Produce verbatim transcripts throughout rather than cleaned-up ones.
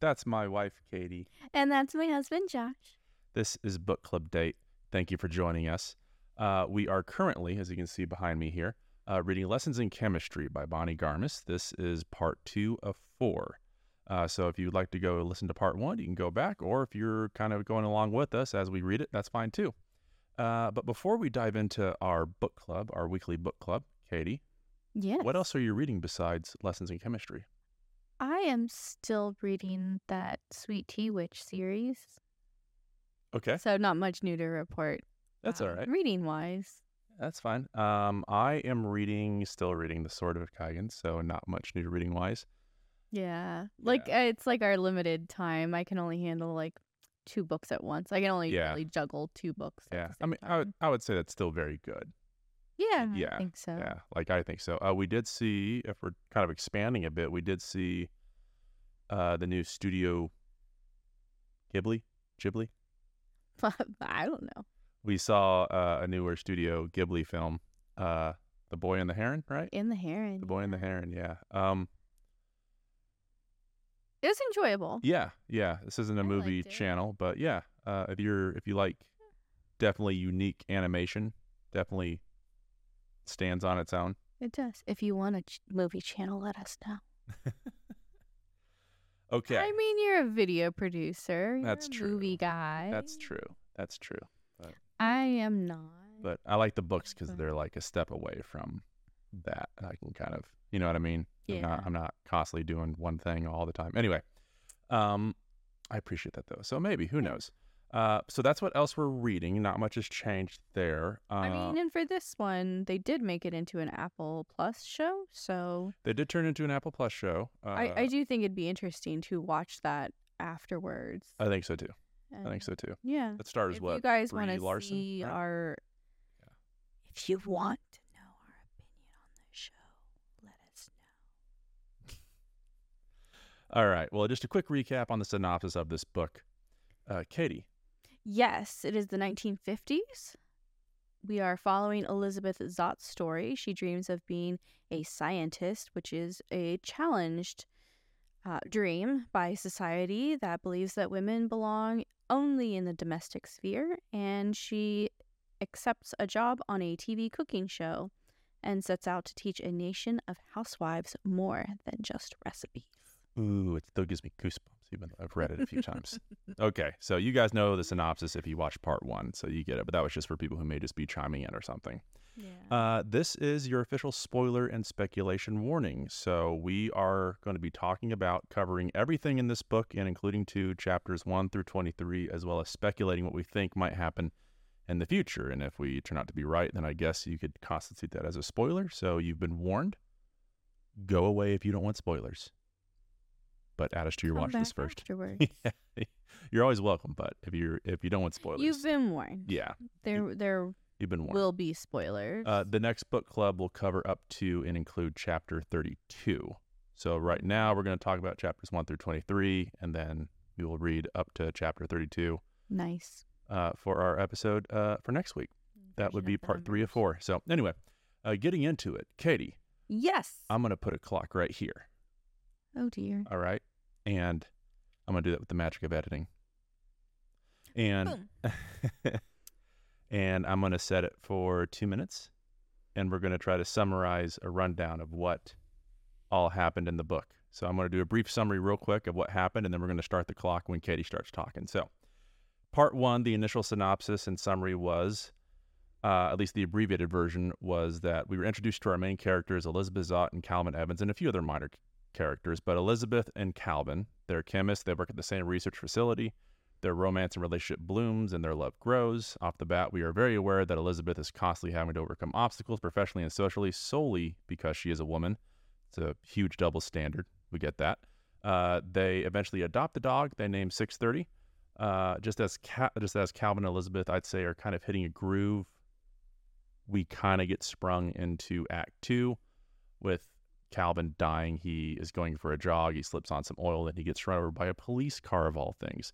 That's my wife, Katy. And that's my husband, Josh. This is Book Club Date. Thank you for joining us. Uh, we are currently, as you can see behind me here, uh, reading Lessons in Chemistry by Bonnie Garmus. This is part two of four. Uh, so if you'd like to go listen to part one, you can go back. Or if you're kind of going along with us as we read it, that's fine too. Uh, but before we dive into our book club, our weekly book club, Katy, yes. What else are you reading besides Lessons in Chemistry? I am still reading that Sweet Tea Witch series. Okay. So not much new to report. That's um, all right. Reading wise. That's fine. Um, I am reading, still reading The Sword of Cagan, so not much new to reading wise. Yeah. Like yeah. It's like our limited time. I can only handle like two books at once. I can only yeah. really juggle two books. Yeah. I mean, time. I would, I would say that's still very good. Yeah, yeah, I think so. Yeah, like I think so. Uh, we did see, if we're kind of expanding a bit, we did see uh, the new Studio Ghibli. Ghibli? I don't know. We saw uh, a newer Studio Ghibli film, uh, The Boy and the Heron, right? In the Heron. The Boy yeah. and the Heron, yeah. Um, it was enjoyable. Yeah, yeah. This isn't a I movie channel, but yeah, uh, if you're if you like definitely unique animation, definitely stands on its own. It does. If you want a ch- movie channel, let us know. Okay. I mean, you're a video producer. You're That's a true. Movie guy. That's true. That's true. But, I am not. But I like the books because they're like a step away from that. I can kind of, you know what I mean? Yeah. I'm not, I'm not constantly doing one thing all the time. Anyway, um, I appreciate that though. So maybe, who knows? Uh, so that's what else we're reading. Not much has changed there. Uh, I mean, and for this one, they did make it into an Apple Plus show, so... They did turn into an Apple Plus show. Uh, I, I do think it'd be interesting to watch that afterwards. I think so, too. And I think so, too. Yeah. That stars what? If you guys want to see right? our... Yeah. If you want to know our opinion on the show, let us know. All right. Well, just a quick recap on the synopsis of this book. Uh, Katy. Yes, it is the nineteen fifties. We are following Elizabeth Zott's story. She dreams of being a scientist, which is a challenged uh, dream by society that believes that women belong only in the domestic sphere. And she accepts a job on a T V cooking show and sets out to teach a nation of housewives more than just recipes. Ooh, it still gives me goosebumps. Even though I've read it a few times. Okay, so you guys know the synopsis if you watch part one, so you get it. But that was just for people who may just be chiming in or something. Yeah. Uh, this is your official spoiler and speculation warning. So we are going to be talking about covering everything in this book, and including two chapters one through twenty-three, as well as speculating what we think might happen in the future. And if we turn out to be right, then I guess you could constitute that as a spoiler. So you've been warned. Go away if you don't want spoilers. But add us to your Come watch list first. Yeah. You're always welcome, but if you if you don't want spoilers, you've been warned. Yeah, there there you've been warned. Will be spoilers. Uh, the next book club will cover up to and include chapter thirty-two. So right now we're going to talk about chapters one through twenty-three, and then we will read up to chapter thirty-two. Nice. Uh, for our episode uh, for next week, that would be part three of four. So anyway, uh, getting into it, Katy. Yes. I'm going to put a clock right here. Oh, dear. All right. And I'm going to do that with the magic of editing. And and I'm going to set it for two minutes. And we're going to try to summarize a rundown of what all happened in the book. So I'm going to do a brief summary real quick of what happened. And then we're going to start the clock when Katy starts talking. So part one, the initial synopsis and summary was, uh, at least the abbreviated version, was that we were introduced to our main characters, Elizabeth Zott and Calvin Evans, and a few other minor characters. characters, but Elizabeth and Calvin, they're chemists, they work at the same research facility, their romance and relationship blooms, and their love grows. Off the bat, we are very aware that Elizabeth is constantly having to overcome obstacles professionally and socially solely because she is a woman. It's a huge double standard. We get that. Uh, they eventually adopt a dog they name six thirty. Uh, just as Ca- just as Calvin and Elizabeth, I'd say, are kind of hitting a groove, we kind of get sprung into Act two with Calvin dying. He is going for a jog, he slips on some oil, and he gets run over by a police car of all things.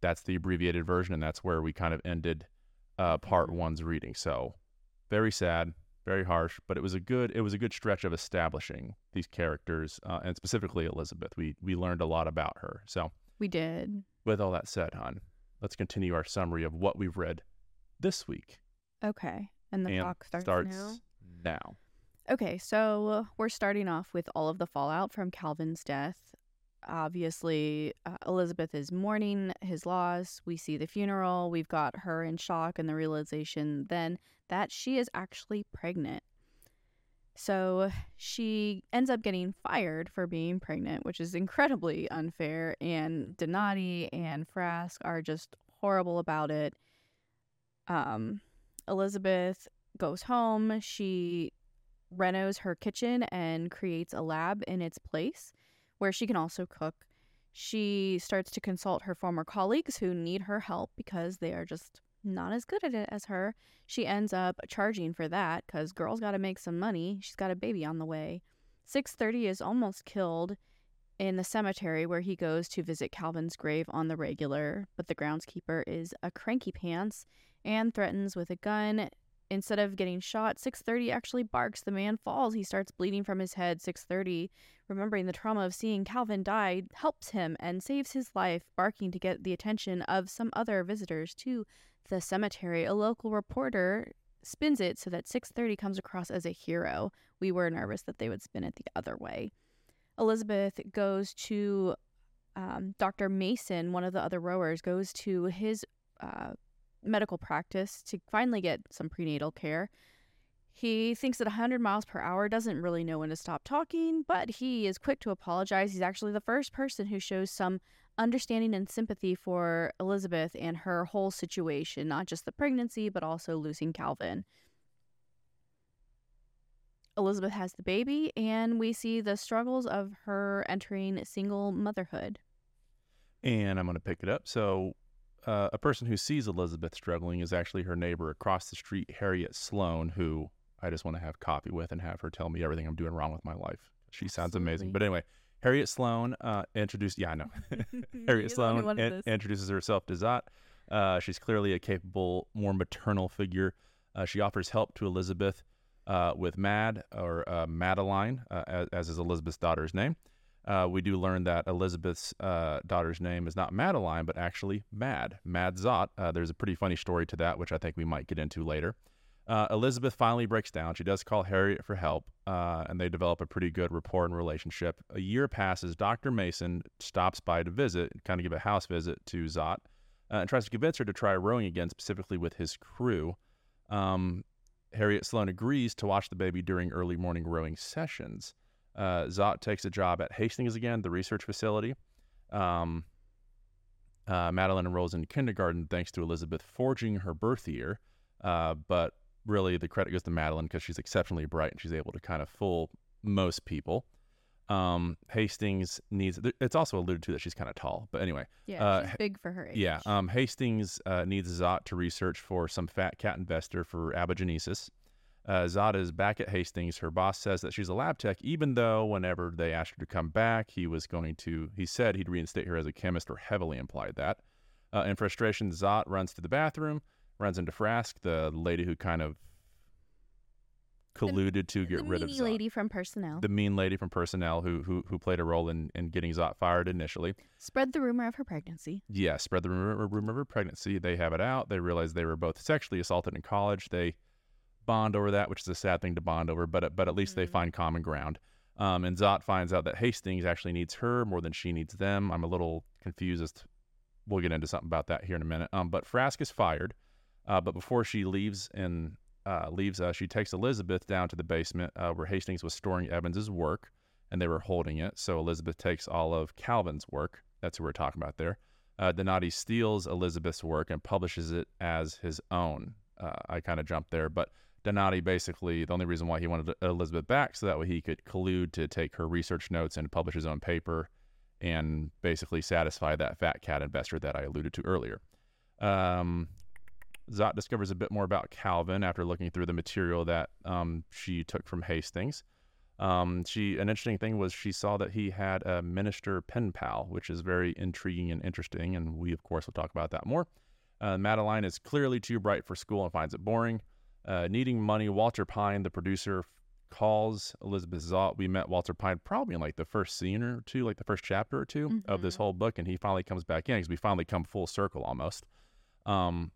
That's the abbreviated version, and that's where we kind of ended uh part one's reading. So very sad, very harsh, but it was a good it was a good stretch of establishing these characters, uh, and specifically Elizabeth. We we learned a lot about her. So we did. With all that said, hon, let's continue our summary of what we've read this week. Okay, and the and clock starts, starts now. now. Okay, so we're starting off with all of the fallout from Calvin's death. Obviously, uh, Elizabeth is mourning his loss. We see the funeral. We've got her in shock and the realization then that she is actually pregnant. So she ends up getting fired for being pregnant, which is incredibly unfair. And Donati and Frask are just horrible about it. Um, Elizabeth goes home. She renos her kitchen and creates a lab in its place, where she can also cook. She starts to consult her former colleagues who need her help because they are just not as good at it as her. She ends up charging for that because girl's got to make some money. She's got a baby on the way. six thirty is almost killed in the cemetery where he goes to visit Calvin's grave on the regular, but the groundskeeper is a cranky pants and threatens with a gun. Instead of getting shot, six thirty actually barks. The man falls. He starts bleeding from his head. six thirty, remembering the trauma of seeing Calvin die, helps him and saves his life, barking to get the attention of some other visitors to the cemetery. A local reporter spins it so that six thirty comes across as a hero. We were nervous that they would spin it the other way. Elizabeth goes to um, Doctor Mason, one of the other rowers, goes to his uh medical practice to finally get some prenatal care. He thinks that one hundred miles per hour, doesn't really know when to stop talking, but he is quick to apologize. He's actually the first person who shows some understanding and sympathy for Elizabeth and her whole situation, not just the pregnancy, but also losing Calvin. Elizabeth has the baby, and we see the struggles of her entering single motherhood. And I'm going to pick it up. So Uh, a person who sees Elizabeth struggling is actually her neighbor across the street, Harriet Sloan, who I just want to have coffee with and have her tell me everything I'm doing wrong with my life. She Absolutely. sounds amazing. But anyway, Harriet Sloan uh, introduced, yeah, I know. Harriet Sloan in, introduces herself to Zott. Uh, she's clearly a capable, more maternal figure. Uh, she offers help to Elizabeth uh, with Mad, or uh, Madeline, uh, as, as is Elizabeth's daughter's name. Uh, we do learn that Elizabeth's uh, daughter's name is not Madeline, but actually Mad, Mad Zott. Uh, there's a pretty funny story to that, which I think we might get into later. Uh, Elizabeth finally breaks down. She does call Harriet for help, uh, and they develop a pretty good rapport and relationship. A year passes. Doctor Mason stops by to visit, kind of give a house visit to Zott, uh, and tries to convince her to try rowing again, specifically with his crew. Um, Harriet Sloan agrees to watch the baby during early morning rowing sessions. Uh, Zott takes a job at Hastings again, the research facility. Um, uh, Madeline enrolls in kindergarten thanks to Elizabeth forging her birth year. Uh, but really, the credit goes to Madeline because she's exceptionally bright and she's able to kind of fool most people. Um, Hastings needs, it's also alluded to that she's kind of tall, but anyway. Yeah, uh, she's big for her age. Yeah, um, Hastings uh, needs Zott to research for some fat cat investor for abiogenesis. Uh, Zott is back at Hastings. Her boss says that she's a lab tech, even though whenever they asked her to come back, he was going to, he said he'd reinstate her as a chemist, or heavily implied that. Uh, in frustration, Zott runs to the bathroom, runs into Frask, the lady who kind of colluded the, to get rid of Zott. The mean lady from personnel. The mean lady from personnel who who, who played a role in, in getting Zott fired initially. Spread the rumor of her pregnancy. Yeah, spread the rumor, rumor of her pregnancy. They have it out. They realize they were both sexually assaulted in college. They bond over that, which is a sad thing to bond over, but but at least mm-hmm. they find common ground. Um, and Zott finds out that Hastings actually needs her more than she needs them. I'm a little confused. As to, we'll get into something about that here in a minute. Um, but Frask is fired. Uh, but before she leaves and uh, leaves, uh, she takes Elizabeth down to the basement uh, where Hastings was storing Evans's work, and they were holding it. So Elizabeth takes all of Calvin's work. That's who we're talking about there. Uh, Donati steals Elizabeth's work and publishes it as his own. Uh, I kind of jumped there, but Donati basically, the only reason why he wanted Elizabeth back so that way he could collude to take her research notes and publish his own paper and basically satisfy that fat cat investor that I alluded to earlier. Um, Zott discovers a bit more about Calvin after looking through the material that um, she took from Hastings. Um, she an interesting thing was she saw that he had a minister pen pal, which is very intriguing and interesting, and we, of course, will talk about that more. Uh, Madeline is clearly too bright for school and finds it boring. Uh, needing money, Walter Pine, the producer, calls Elizabeth Zott. We met Walter Pine probably in like the first scene or two, like the first chapter or two mm-hmm. of this whole book, and he finally comes back in because we finally come full circle almost. Um,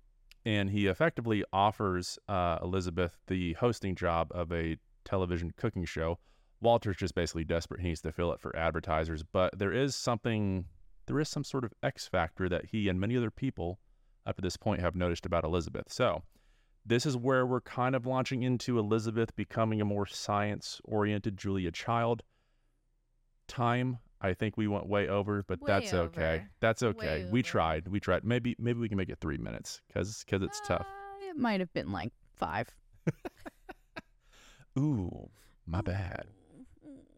and he effectively offers uh, Elizabeth the hosting job of a television cooking show. Walter's just basically desperate. He needs to fill it for advertisers, but there is something, there is some sort of X factor that he and many other people up to this point have noticed about Elizabeth. So this is where we're kind of launching into Elizabeth becoming a more science-oriented Julia Child. Time, I think we went way over, but way that's over. okay. That's okay. Way we over. tried. We tried. Maybe maybe we can make it three minutes because because it's uh, tough. It might have been like five. Ooh, my bad.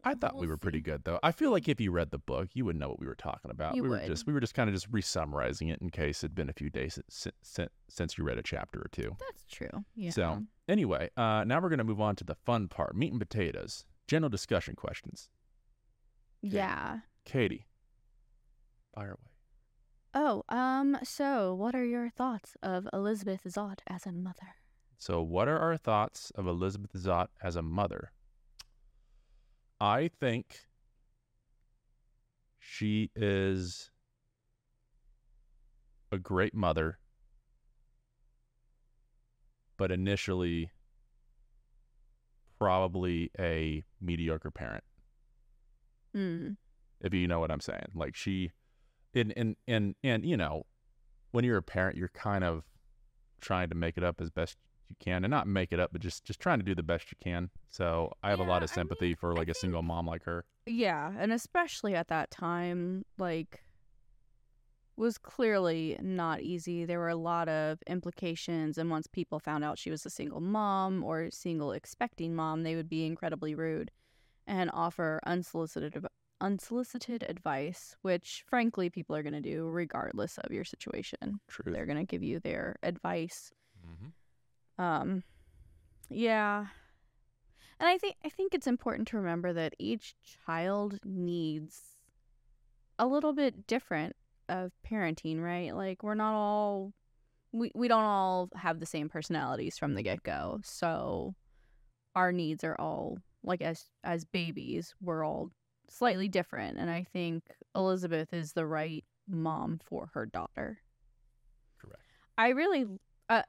I thought we'll we were see. pretty good though. I feel like if you read the book, you would know what we were talking about. You we would. were just we were just kind of just re-summarizing it in case it'd been a few days since since you read a chapter or two. That's true. Yeah. So anyway, uh, now we're gonna move on to the fun part: meat and potatoes, general discussion questions. Okay. Yeah. Katy, fire away. Oh, um. So, what are your thoughts of Elizabeth Zott as a mother? So, what are our thoughts of Elizabeth Zott as a mother? I think she is a great mother, but initially probably a mediocre parent. Mm. If you know what I'm saying. Like she, and, and, and, and, you know, when you're a parent, you're kind of trying to make it up as best you can, and not make it up, but just just trying to do the best you can. So I have yeah, a lot of sympathy I mean, for like I a think, single mom like her. Yeah, and especially at that time, like, was clearly not easy. There were a lot of implications, and once people found out she was a single mom or single expecting mom, they would be incredibly rude and offer unsolicited unsolicited advice, which frankly people are going to do regardless of your situation. True. They're going to give you their advice. Mm-hmm. Um, yeah. And I think, I think it's important to remember that each child needs a little bit different of parenting, right? Like we're not all, we, we don't all have the same personalities from the get-go. So our needs are all like as, as babies, we're all slightly different. And I think Elizabeth is the right mom for her daughter. Correct. I really, uh,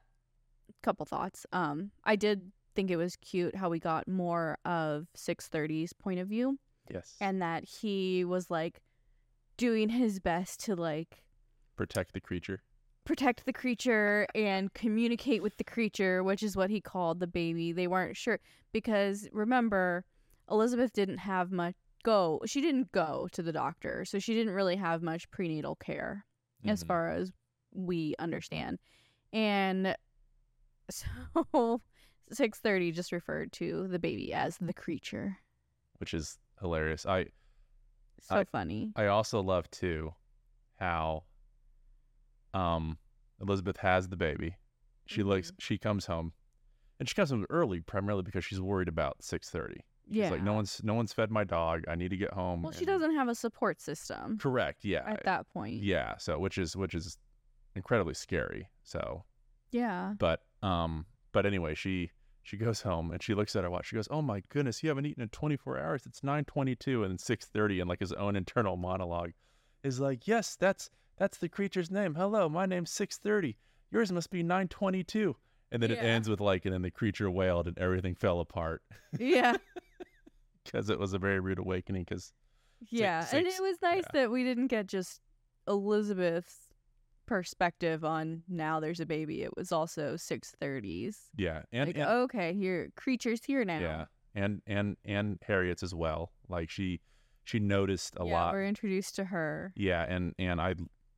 couple thoughts. Um, I did think it was cute how we got more of six thirty's point of view. Yes. And that he was like doing his best to like protect the creature. Protect the creature and communicate with the creature, which is what he called the baby. They weren't sure because remember, Elizabeth didn't have much go. She didn't go to the doctor, so she didn't really have much prenatal care mm-hmm. as far as we understand. And so six thirty just referred to the baby as the creature, which is hilarious. I so I, funny. I also love too how um Elizabeth has the baby. She mm-hmm. looks. She comes home, and she comes home early primarily because she's worried about six thirty. Yeah, she's like no one's no one's fed my dog. I need to get home. Well, and she doesn't have a support system. Correct. Yeah. At that point. Yeah. So which is which is incredibly scary. So. Yeah. But um but anyway, she she goes home and she looks at her watch. She goes, "Oh my goodness, you haven't eaten in twenty-four hours. It's nine twenty-two and six thirty and like his own internal monologue is like, "Yes, that's that's the creature's name. Hello, my name's six thirty. Yours must be nine twenty-two." And then yeah. it ends with like and then the creature wailed and everything fell apart. Yeah. Cuz it was a very rude awakening cuz Yeah, six, and it was nice yeah. that we didn't get just Elizabeth's perspective on now there's a baby. It was also six thirties. Yeah, and, like, and okay, here creatures here now. Yeah, and and and Harriet's as well. Like she she noticed a yeah, lot. We're introduced to her. Yeah, and and I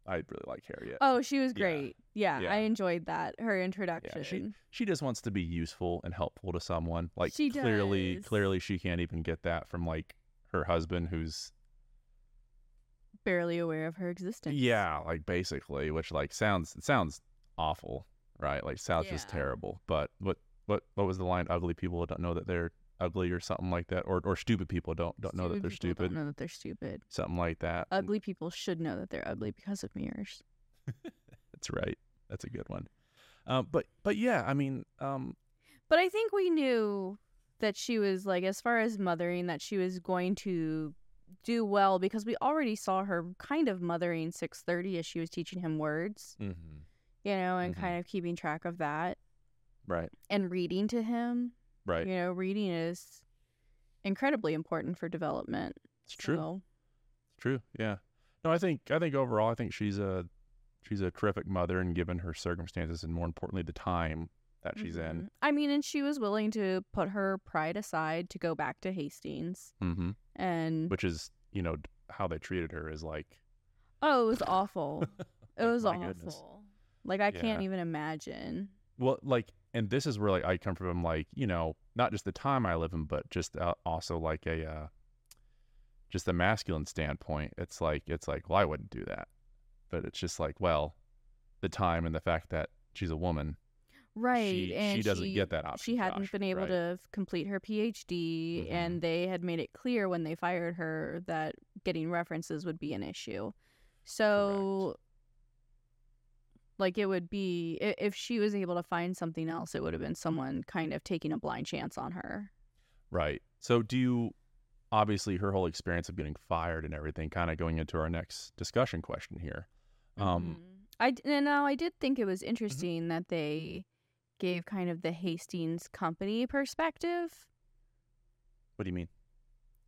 I really like Harriet. Oh, she was great. Yeah, yeah, yeah. I enjoyed that her introduction. Yeah, she she just wants to be useful and helpful to someone. Like she clearly does. clearly she can't even get that from like her husband who's barely aware of her existence. Yeah, like basically, which like sounds it sounds awful, right? Like sounds yeah. just terrible. But what what what was the line? Ugly people don't know that they're ugly, or something like that, or or stupid people don't don't stupid know that they're stupid. Don't know that they're stupid. Something like that. Ugly people should know that they're ugly because of mirrors. That's right. That's a good one. Um, but but yeah, I mean, um, But I think we knew that she was, like, as far as mothering, that she was going to do well, because we already saw her kind of mothering six thirty as she was teaching him words, mm-hmm. you know, and mm-hmm. kind of keeping track of that. Right. And reading to him. Right. You know, reading is incredibly important for development. It's so. True. It's true. Yeah. No, I think I think overall, I think she's a she's a terrific mother, and given her circumstances, and more importantly, the time that she's mm-hmm. in. I mean, and she was willing to put her pride aside to go back to Hastings, mm-hmm. and which is, you know, how they treated her is like, oh, it was awful. It was awful. Goodness. Like I yeah. can't even imagine. Well, like, and this is where like I come from, like, you know, not just the time I live in, but just uh, also like a. Uh, just the masculine standpoint, it's like it's like well, I wouldn't do that, but it's just like, well, the time and the fact that she's a woman, right? She, and she doesn't she, get that option. She hadn't Josh, been able right? to complete her P H D, mm-hmm. and they had made it clear when they fired her that getting references would be an issue. So, correct. Like, it would be if she was able to find something else, it would have been someone kind of taking a blind chance on her, right? So, do you? Obviously, her whole experience of getting fired and everything, kind of going into our next discussion question here. Um, mm-hmm. I now I did think it was interesting mm-hmm. that they gave kind of the Hastings company perspective. What do you mean?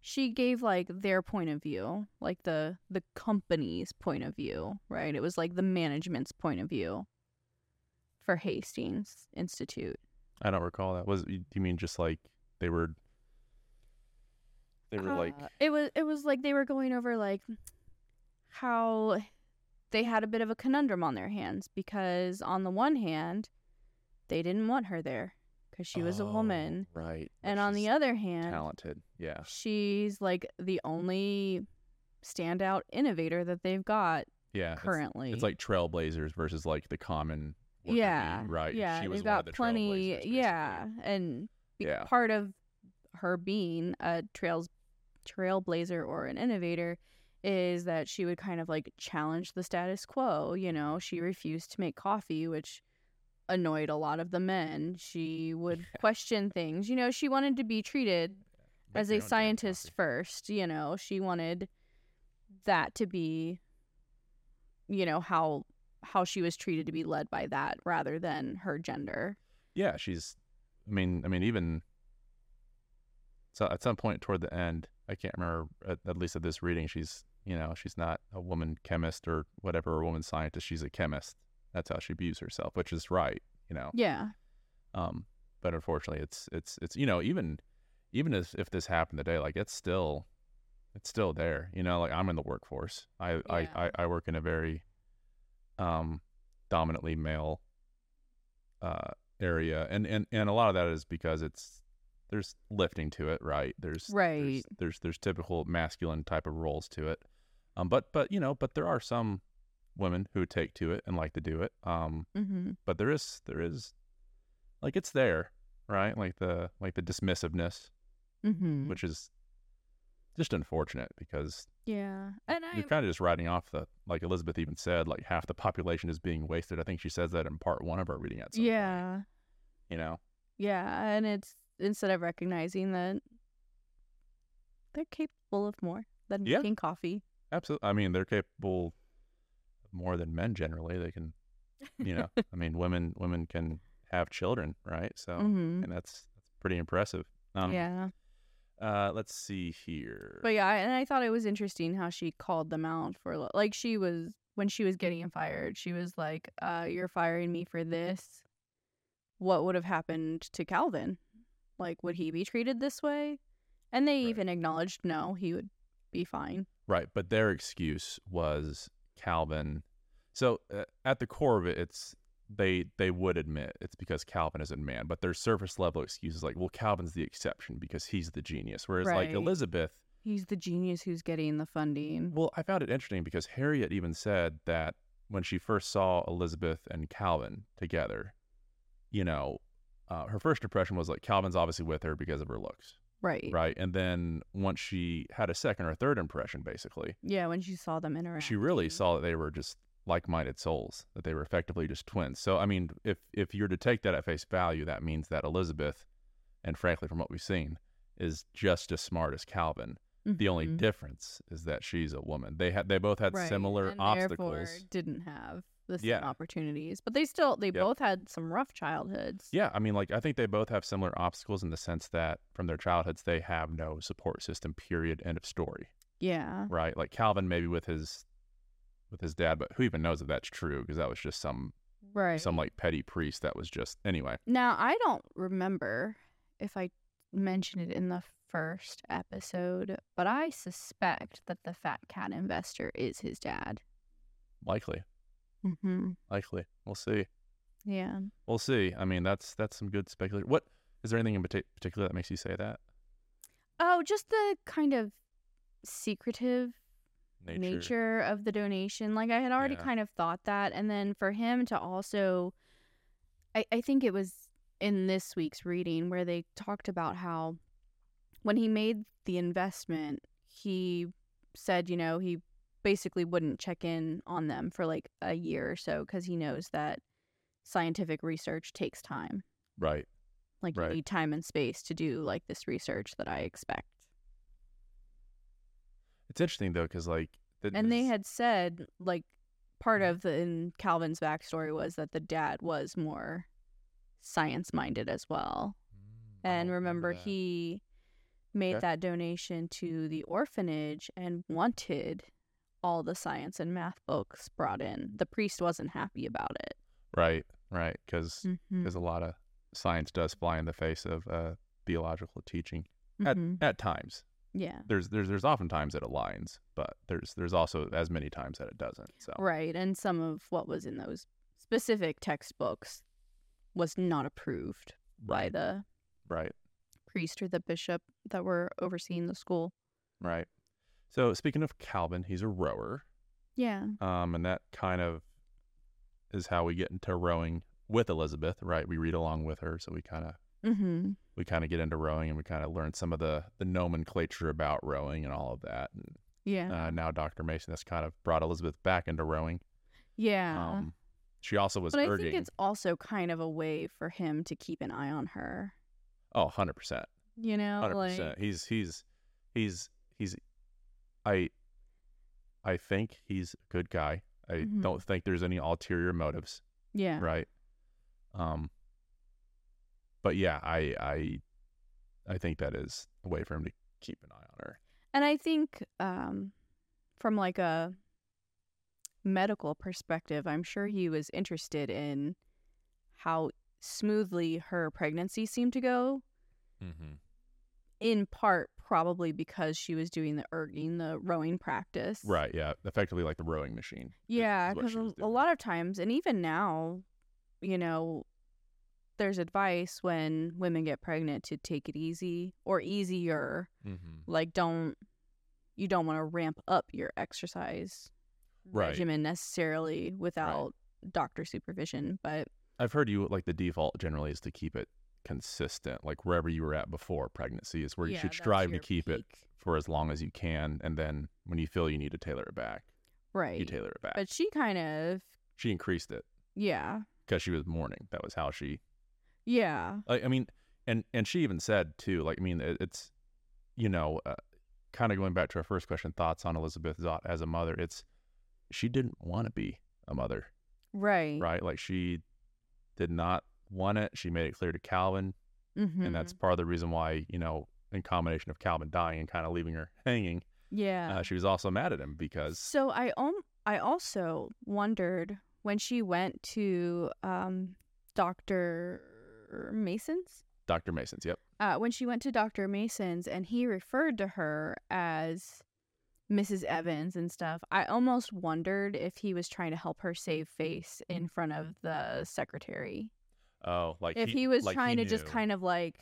She gave like their point of view, like the the company's point of view, right? It was like the management's point of view for Hastings Institute. I don't recall that. Was do you mean just like they were? They were like uh, it was it was like they were going over like how they had a bit of a conundrum on their hands, because on the one hand they didn't want her there because she was oh, a woman, right? And on the other hand, talented, yeah, she's like the only standout innovator that they've got, yeah, currently. It's, it's like trailblazers versus like the common, yeah, team, right? Yeah, she was one of the plenty, trailblazers, yeah, and yeah. part of. Her being a trails trailblazer or an innovator is that she would kind of like challenge the status quo. You know, she refused to make coffee, which annoyed a lot of the men. She would yeah. question things. You know, she wanted to be treated yeah. as a scientist first. You know, she wanted that to be, you know, how how she was treated, to be led by that rather than her gender. Yeah, she's. I mean, I mean, even. So at some point toward the end, I can't remember, at, at least at this reading, she's, you know, she's not a woman chemist or whatever, or a woman scientist. She's a chemist. That's how she views herself, which is right, you know. Yeah. Um. But unfortunately, it's, it's, it's, you know, even, even if, if this happened today, like it's still, it's still there, you know, like I'm in the workforce. I, yeah. I, I, I work in a very um, dominantly male uh, area. And, and, and a lot of that is because it's, there's lifting to it, right? There's right. There's, there's there's typical masculine type of roles to it, um. But but you know, but there are some women who take to it and like to do it, um. Mm-hmm. But there is there is, like it's there, right? Like the like the dismissiveness, mm-hmm. which is just unfortunate because yeah, and you're I... kind of just writing off the, like Elizabeth even said, like half the population is being wasted. I think she says that in part one of our reading at some yeah, point, you know. Yeah, and it's. Instead of recognizing that they're capable of more than yeah. making coffee. Absolutely. I mean, they're capable more than men generally. They can, you know, I mean, women women can have children, right? So, mm-hmm. and that's, that's pretty impressive. Um, yeah. Uh, let's see here. But yeah, and I thought it was interesting how she called them out for, like, she was, when she was getting fired, she was like, uh, you're firing me for this. What would have happened to Calvin? Like, would he be treated this way? And they right. even acknowledged, no, he would be fine. Right, but their excuse was Calvin. So uh, at the core of it, it's they they would admit it's because Calvin is a man, but their surface level excuse is like, well, Calvin's the exception because he's the genius. Whereas right. like Elizabeth, he's the genius who's getting the funding. Well, I found it interesting because Harriet even said that when she first saw Elizabeth and Calvin together, you know, Uh, her first impression was like Calvin's obviously with her because of her looks. Right. Right. And then once she had a second or third impression, basically. Yeah. When she saw them interact. She really saw that they were just like-minded souls, that they were effectively just twins. So, I mean, if if you were to take that at face value, that means that Elizabeth, and frankly, from what we've seen, is just as smart as Calvin. Mm-hmm. The only difference is that she's a woman. They had they both had right. similar and obstacles. Therefore didn't have the same yeah. opportunities, but they still they yep. both had some rough childhoods. Yeah, I mean, like I think they both have similar obstacles in the sense that from their childhoods they have no support system. Period. End of story. Yeah. Right. Like Calvin, maybe with his with his dad, but who even knows if that's true? Because that was just some right some like petty priest that was just anyway. Now I don't remember if I mentioned it in the first episode, but I suspect that the fat cat investor is his dad. Likely. Mm-hmm. Likely. We'll see. Yeah. We'll see. I mean, that's that's some good speculation. What is there anything in pati- particular that makes you say that? Oh, just the kind of secretive nature, nature of the donation. Like I had already yeah. kind of thought that, and then for him to also, I, I think it was in this week's reading where they talked about how when he made the investment, he said, you know, he basically wouldn't check in on them for like a year or so because he knows that scientific research takes time. Right. Like right. you need time and space to do like this research that I expect. It's interesting though because like... The, and they had said like part of the, in Calvin's backstory was that the dad was more science-minded as well. Mm, and remember, remember he made okay. that donation to the orphanage and wanted... all the science and math books brought in. The priest wasn't happy about it. Right, right, because mm-hmm. a lot of science does fly in the face of uh, theological teaching mm-hmm. at at times. Yeah, there's there's there's often times that it aligns, but there's there's also as many times that it doesn't. So right, and some of what was in those specific textbooks was not approved right. by the right priest or the bishop that were overseeing the school. Right. So, speaking of Calvin, he's a rower. Yeah. Um, and that kind of is how we get into rowing with Elizabeth, right? We read along with her, so we kind of mm-hmm. we kind of get into rowing, and we kind of learn some of the, the nomenclature about rowing and all of that. And, yeah. Uh, now, Doctor Mason has kind of brought Elizabeth back into rowing. Yeah. Um, she also was but urging. But I think it's also kind of a way for him to keep an eye on her. Oh, one hundred percent. You know? one hundred percent. Like... He's, he's, he's, he's... I I think he's a good guy. I mm-hmm. don't think there's any ulterior motives. Yeah. Right. Um but yeah, I I I think that is a way for him to keep an eye on her. And I think um from like a medical perspective, I'm sure he was interested in how smoothly her pregnancy seemed to go. Mm-hmm. In part probably because she was doing the erging, the rowing practice. Right, yeah. Effectively like the rowing machine. Yeah, because a lot of times, and even now, you know, there's advice when women get pregnant to take it easy or easier. Mm-hmm. Like don't, you don't want to ramp up your exercise right. regimen necessarily without right. doctor supervision. But I've heard you, like the default generally is to keep it consistent, like wherever you were at before pregnancy is where you yeah, should strive to keep peak. It for as long as you can, and then when you feel you need to tailor it back, right, you tailor it back. But she kind of she increased it, yeah, because she was mourning. That was how she, yeah. I, I mean, and and she even said too, like I mean, it, it's you know, uh, kind of going back to our first question, thoughts on Elizabeth Zott as a mother. It's she didn't want to be a mother, right, right, like she did not. Won it. She made it clear to Calvin, mm-hmm. and that's part of the reason why, you know, in combination of Calvin dying and kind of leaving her hanging, yeah, uh, she was also mad at him because. So I om- I also wondered when she went to um, Doctor Mason's. Doctor Mason's, yep. Uh, when she went to Doctor Mason's and he referred to her as Missus Evans and stuff, I almost wondered if he was trying to help her save face in front of the secretary. Oh, like if he, he was like trying he to just kind of like,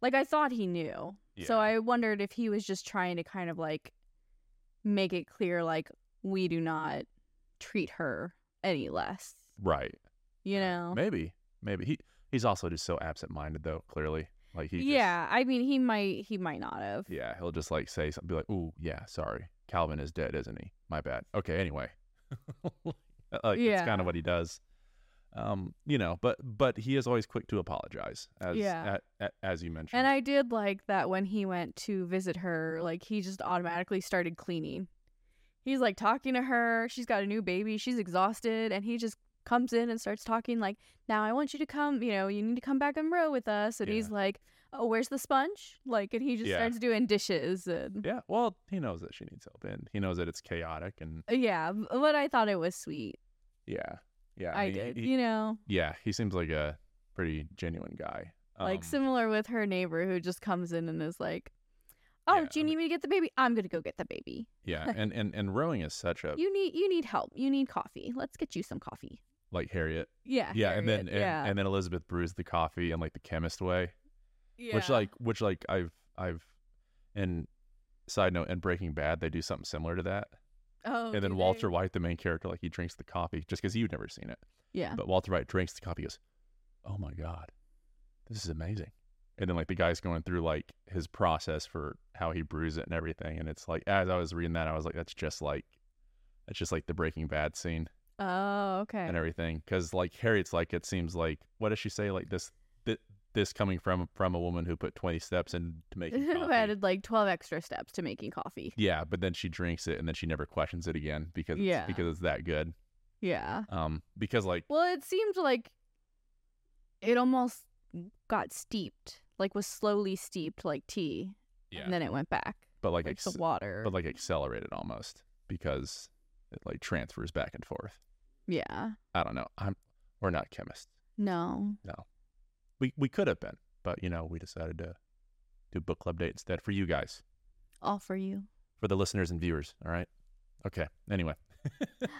like I thought he knew. Yeah. So I wondered if he was just trying to kind of like make it clear, like we do not treat her any less. Right. You yeah. know, maybe, maybe he he's also just so absent-minded though. Clearly, like he. Yeah, just, I mean, he might he might not have. Yeah, he'll just like say something, be like, "Ooh, yeah, sorry, Calvin is dead, isn't he? My bad. Okay, anyway." Like, yeah. It's kind of what he does. Um, you know, but but he is always quick to apologize, as yeah. a, a, as you mentioned. And I did like that when he went to visit her, like he just automatically started cleaning. He's like talking to her. She's got a new baby. She's exhausted, and he just comes in and starts talking. Like, now I want you to come. You know, you need to come back and row with us. And yeah. he's like, oh, where's the sponge? Like, and he just yeah. starts doing dishes. And... yeah. Well, he knows that she needs help, and he knows that it's chaotic. And yeah, but I thought it was sweet. Yeah. Yeah, I he, did. He, you know. Yeah, he seems like a pretty genuine guy. Um, like similar with her neighbor who just comes in and is like, "Oh, yeah, do you need I mean, me to get the baby? I'm gonna go get the baby." Yeah, and, and and rowing is such a you need you need help. You need coffee. Let's get you some coffee. Like Harriet. Yeah. Yeah, Harriet, and then and, yeah. and then Elizabeth brews the coffee in like the chemist way, yeah. which like which like I've I've and side note in Breaking Bad they do something similar to that. Oh, and then Walter they? White, the main character, like he drinks the coffee just because you've never seen it. Yeah. But Walter White drinks the coffee, goes, "Oh my God, this is amazing." And then like the guy's going through like his process for how he brews it and everything. And it's like, as I was reading that, I was like, that's just like, that's just like the Breaking Bad scene. Oh, okay. And everything. Because like Harriet's like, it seems like, what does she say? Like this, th- this coming from, from a woman who put twenty steps into making coffee. Who added like twelve extra steps to making coffee. Yeah, but then she drinks it and then she never questions it again because yeah. it's, because it's that good. Yeah. Um, because like... well, it seemed like it almost got steeped, like was slowly steeped like tea. Yeah. And then it went back. But like... like ex- the water. But like accelerated almost because it like transfers back and forth. Yeah. I don't know. I'm. We're not chemists. No. No. We we could have been, but, you know, we decided to do book club date instead for you guys. All for you. For the listeners and viewers, all right? Okay, anyway.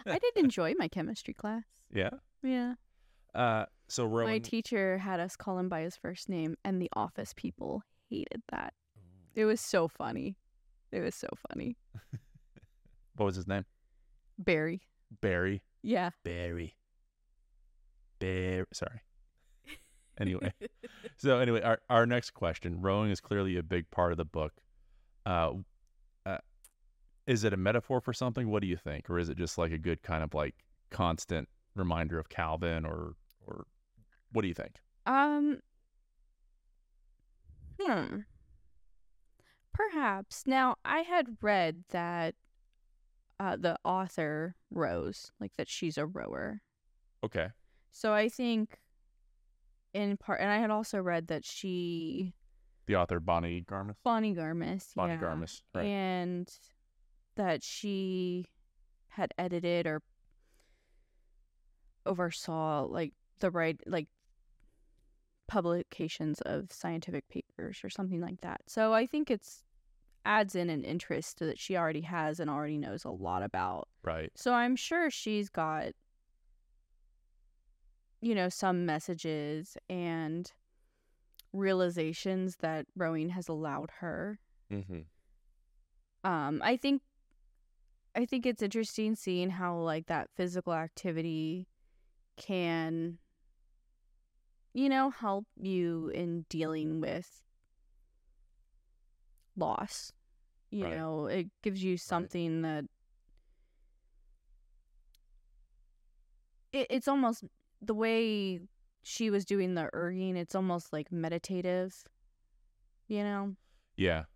I did enjoy my chemistry class. Yeah? Yeah. Uh, so Rowan... my teacher had us call him by his first name, and the office people hated that. It was so funny. It was so funny. What was his name? Barry. Barry? Yeah. Barry. Barry. Sorry. Anyway, so anyway, our, our next question. Rowing is clearly a big part of the book. Uh, uh, is it a metaphor for something? What do you think? Or is it just like a good kind of like constant reminder of Calvin or, or what do you think? Um, hmm. Perhaps. Now, I had read that uh, the author rows, like that she's a rower. Okay. So I think... in part, and I had also read that she... the author, Bonnie Garmus? Bonnie Garmus, Bonnie yeah. Garmus, right. And that she had edited or oversaw, like, the right, like, publications of scientific papers or something like that. So I think it's adds in an interest that she already has and already knows a lot about. Right. So I'm sure she's got... you know, some messages and realizations that rowing has allowed her. Mm-hmm. Um, I think, I think it's interesting seeing how like that physical activity can, you know, help you in dealing with loss. You right. know, it gives you something right. that it, it's almost. The way she was doing the erging, it's almost like meditative, you know? Yeah.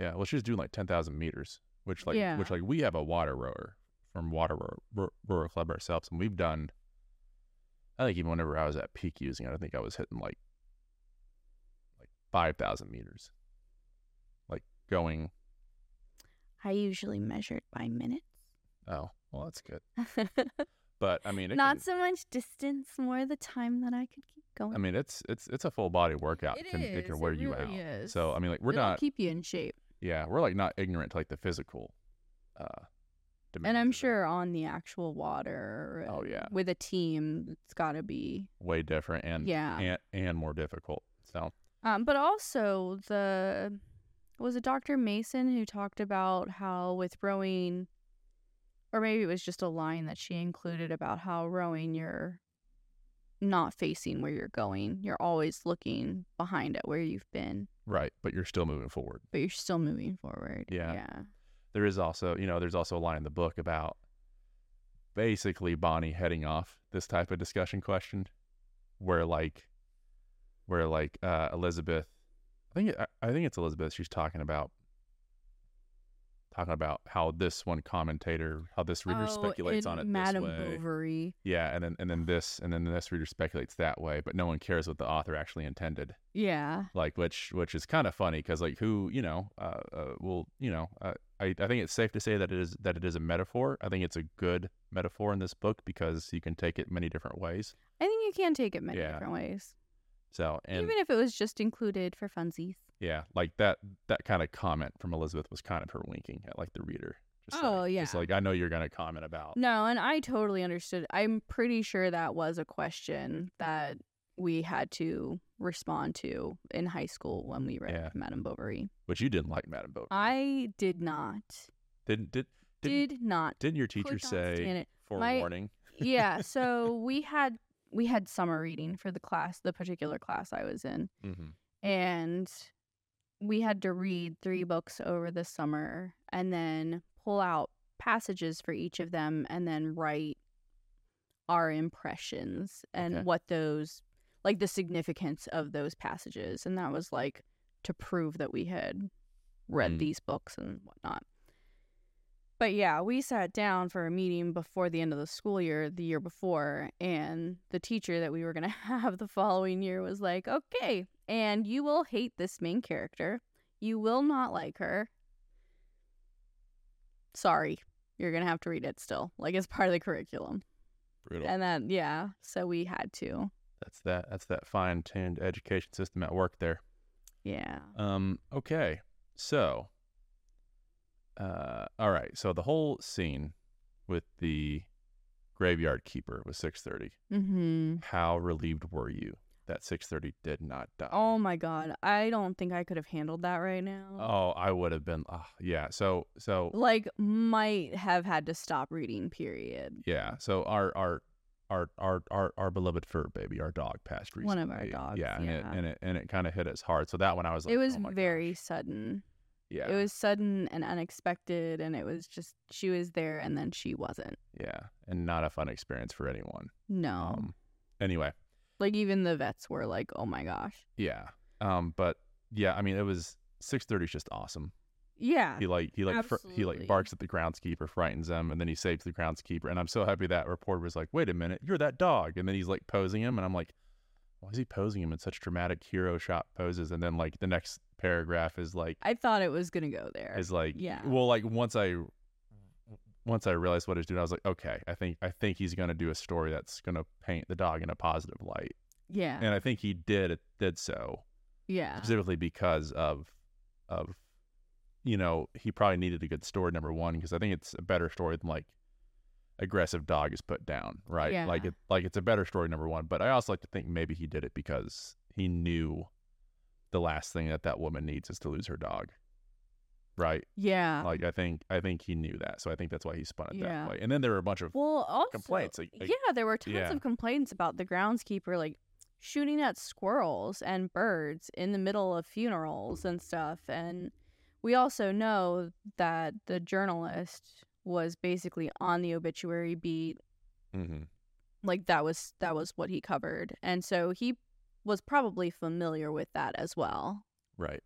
Yeah. Well, she was doing like ten thousand meters, which like, yeah. which like we have a water rower from Water Rower, rower Club ourselves. And we've done, I think even whenever I was at peak using it, I think I was hitting like, like five thousand meters, like going. I usually measured by minutes. Oh, well, that's good. But I mean, it not can, so much distance, more the time that I could keep going. I mean, it's it's it's a full body workout. It, it, can, is, it can wear it you really out. Is. So I mean, like we're It'll not keep you in shape. Yeah, we're like not ignorant to like the physical. Uh, and I'm sure it. on the actual water. Oh yeah. With a team, it's got to be way different and yeah. and and more difficult. So. Um, but also the was it Doctor Mason who talked about how with rowing. Or maybe it was just a line that she included about how rowing, you're not facing where you're going. You're always looking behind at where you've been. Right, but you're still moving forward. But you're still moving forward. Yeah. yeah. There is also, you know, there's also a line in the book about basically Bonnie heading off this type of discussion question, where like, where like uh, Elizabeth, I think I, I think it's Elizabeth. She's talking about talking about how this one commentator, how this reader oh, speculates on it Madame this way. Madame Bovary. Yeah, and then and then this and then this reader speculates that way, but no one cares what the author actually intended. Yeah, like which which is kind of funny because like who you know, uh, uh well you know, uh, I I think it's safe to say that it is that it is a metaphor. I think it's a good metaphor in this book because you can take it many different ways. I think you can take it many yeah. different ways. So and, even if it was just included for funsies. Yeah, like that that kind of comment from Elizabeth was kind of her winking at like the reader. Just oh, like, yeah. It's like, I know you're going to comment about. No, and I totally understood. I'm pretty sure that was a question that we had to respond to in high school when we read yeah. Madame Bovary. But you didn't like Madame Bovary. I did not. Didn't did did, did not. Didn't your teacher say forewarning? Yeah, so we had we had summer reading for the class, the particular class I was in. Mm-hmm. And we had to read three books over the summer and then pull out passages for each of them and then write our impressions and okay. what those, like the significance of those passages. And that was like to prove that we had read mm. these books and whatnot. But yeah, we sat down for a meeting before the end of the school year, the year before, and the teacher that we were going to have the following year was like, okay, and you will hate this main character. You will not like her. Sorry, you're going to have to read it still, like it's part of the curriculum. Brutal. And then, yeah, so we had to. That's that, that's that fine-tuned education system at work there. Yeah. Um. Okay, so... Uh, all right. So the whole scene with the graveyard keeper was six thirty. Mm-hmm. How relieved were you that six thirty did not die? Oh my God. I don't think I could have handled that right now. Oh, I would have been. Uh, yeah. So, so like might have had to stop reading period. Yeah. So our, our, our, our, our, our beloved fur baby, our dog passed recently. One of our dogs. Yeah. And yeah. it, and it, and it kind of hit us hard. So that one I was like, it was oh my very gosh. sudden. Yeah. It was sudden and unexpected, and it was just she was there, and then she wasn't. Yeah, and not a fun experience for anyone. No. Um, anyway, like even the vets were like, "Oh my gosh." Yeah. Um. But yeah, I mean, it was six thirty. Is just awesome. Yeah. He like he like fr- he like barks at the groundskeeper, frightens him, and then he saves the groundskeeper. And I'm so happy that reporter was like, "Wait a minute, you're that dog," and then he's like posing him, and I'm like, why is he posing him in such dramatic hero shot poses? And then like the next paragraph is like, I thought it was going to go there. Is like, yeah. Well, like once I, once I realized what he was doing, I was like, okay, I think, I think he's going to do a story that's going to paint the dog in a positive light. Yeah. And I think he did, did so. Yeah. Specifically because of, of, you know, he probably needed a good story. Number one, because I think it's a better story than like, aggressive dog is put down, right? Yeah. Like it, like it's a better story, number one. But I also like to think maybe he did it because he knew the last thing that that woman needs is to lose her dog, right? Yeah. Like I think, I think he knew that, so I think that's why he spun it yeah. that way. And then there were a bunch of well, also, complaints. Like, like, yeah, there were tons yeah. of complaints about the groundskeeper like shooting at squirrels and birds in the middle of funerals and stuff. And we also know that the journalist was basically on the obituary beat. Mm-hmm. Like that was that was what he covered, and so he was probably familiar with that as well, right?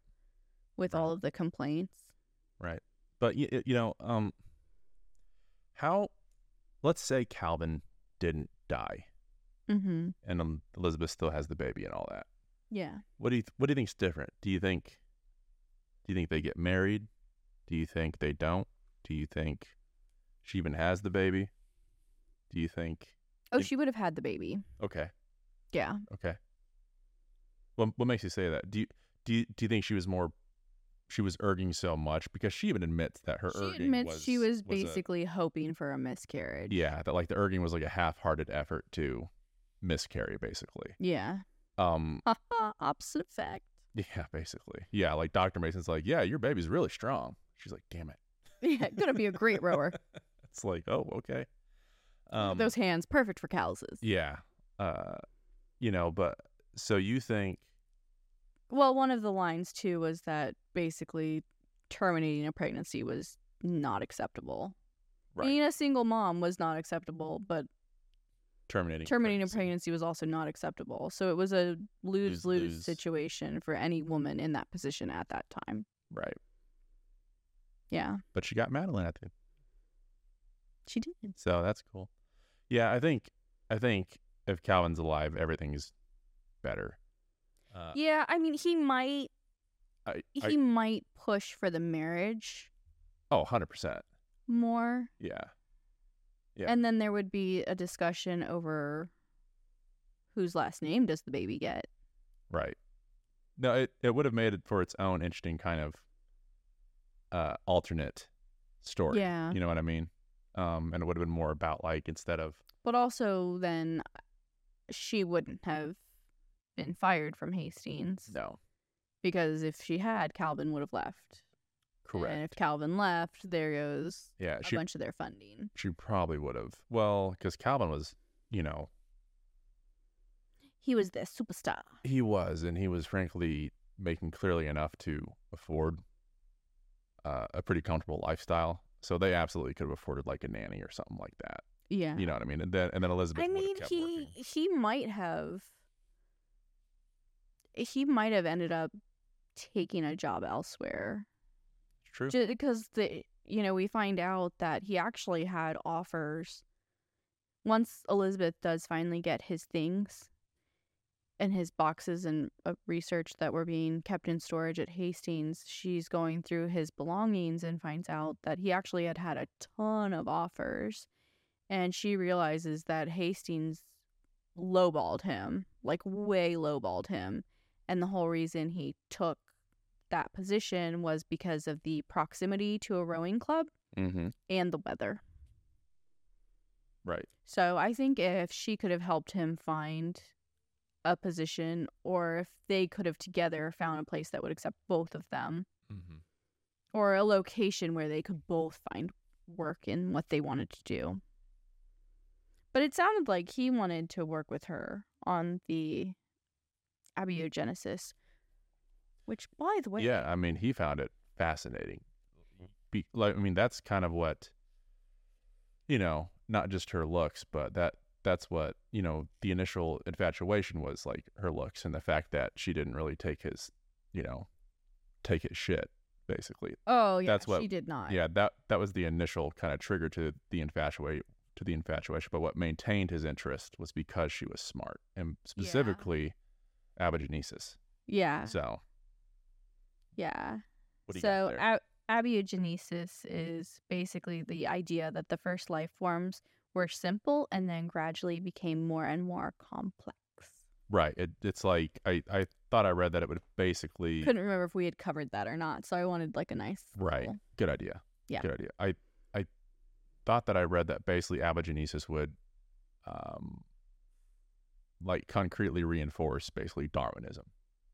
With right. all of the complaints, right? But you, you know, um, how? Let's say Calvin didn't die, mm-hmm. and um, Elizabeth still has the baby and all that. Yeah. What do you What do you think's different? Do you think? Do you think they get married? Do you think they don't? Do you think? She even has the baby. Do you think? Oh, if... she would have had the baby. Okay. Yeah. Okay. Well, what makes you say that? Do you do you, do you think she was more? She was urging so much because she even admits that her she urging admits was, she was, was basically a, hoping for a miscarriage. Yeah, that like the urging was like a half-hearted effort to miscarry, basically. Yeah. Um. Opposite effect. Yeah, basically. Yeah, like Doctor Mason's like, yeah, your baby's really strong. She's like, damn it. Yeah, gonna be a great rower. It's like, oh, okay. Um, Those hands, perfect for calluses. Yeah. Uh, you know, but so you think... Well, one of the lines, too, was that basically terminating a pregnancy was not acceptable. Right. Being a single mom was not acceptable, but terminating terminating pregnancy. a pregnancy was also not acceptable. So it was a lose-lose situation for any woman in that position at that time. Right. Yeah. But she got Madeline at the end. She did. So that's cool. Yeah, I think I think if Calvin's alive, everything's better. Uh, yeah, I mean, he might I, I, he might push for the marriage. Oh, one hundred percent. More. Yeah. Yeah. And then there would be a discussion over whose last name does the baby get. Right. No, it, it would have made it for its own interesting kind of uh, alternate story. Yeah. You know what I mean? Um, and it would have been more about, like, instead of... But also, then, she wouldn't have been fired from Hastings. No. Because if she had, Calvin would have left. Correct. And if Calvin left, there goes yeah, she, a bunch of their funding. She probably would have. Well, because Calvin was, you know... He was the superstar. He was, and he was, frankly, making clearly enough to afford uh, a pretty comfortable lifestyle. So they absolutely could have afforded like a nanny or something like that. Yeah. You know what I mean? And then and then Elizabeth I mean, kept he working. he might have he might have ended up taking a job elsewhere. True. Just because the you know, we find out that he actually had offers once Elizabeth does finally get his things and his boxes and uh, research that were being kept in storage at Hastings, she's going through his belongings and finds out that he actually had had a ton of offers. And she realizes that Hastings lowballed him, like way lowballed him. And the whole reason he took that position was because of the proximity to a rowing club mm-hmm. and the weather. Right. So I think if she could have helped him find... a position, or if they could have together found a place that would accept both of them mm-hmm. or a location where they could both find work in what they wanted to do. But it sounded like he wanted to work with her on the abiogenesis, which, by the way, yeah, I mean, he found it fascinating. Be- like, I mean, that's kind of what, you know, not just her looks, but that that's what, you know, the initial infatuation was, like her looks and the fact that she didn't really take his, you know, take his shit, basically. Oh, yeah, that's what, she did not. Yeah, that that was the initial kind of trigger to the infatuation, to the infatuation. But what maintained his interest was because she was smart, and specifically yeah. abiogenesis. Yeah. So. Yeah. What do you so got there? Ab- abiogenesis is basically the idea that the first life forms were simple and then gradually became more and more complex. Right. It, it's like, I, I thought I read that it would basically... Couldn't remember if we had covered that or not, so I wanted like a nice... Right. Little... Good idea. Yeah. Good idea. I I thought that I read that basically abiogenesis would um, like concretely reinforce basically Darwinism,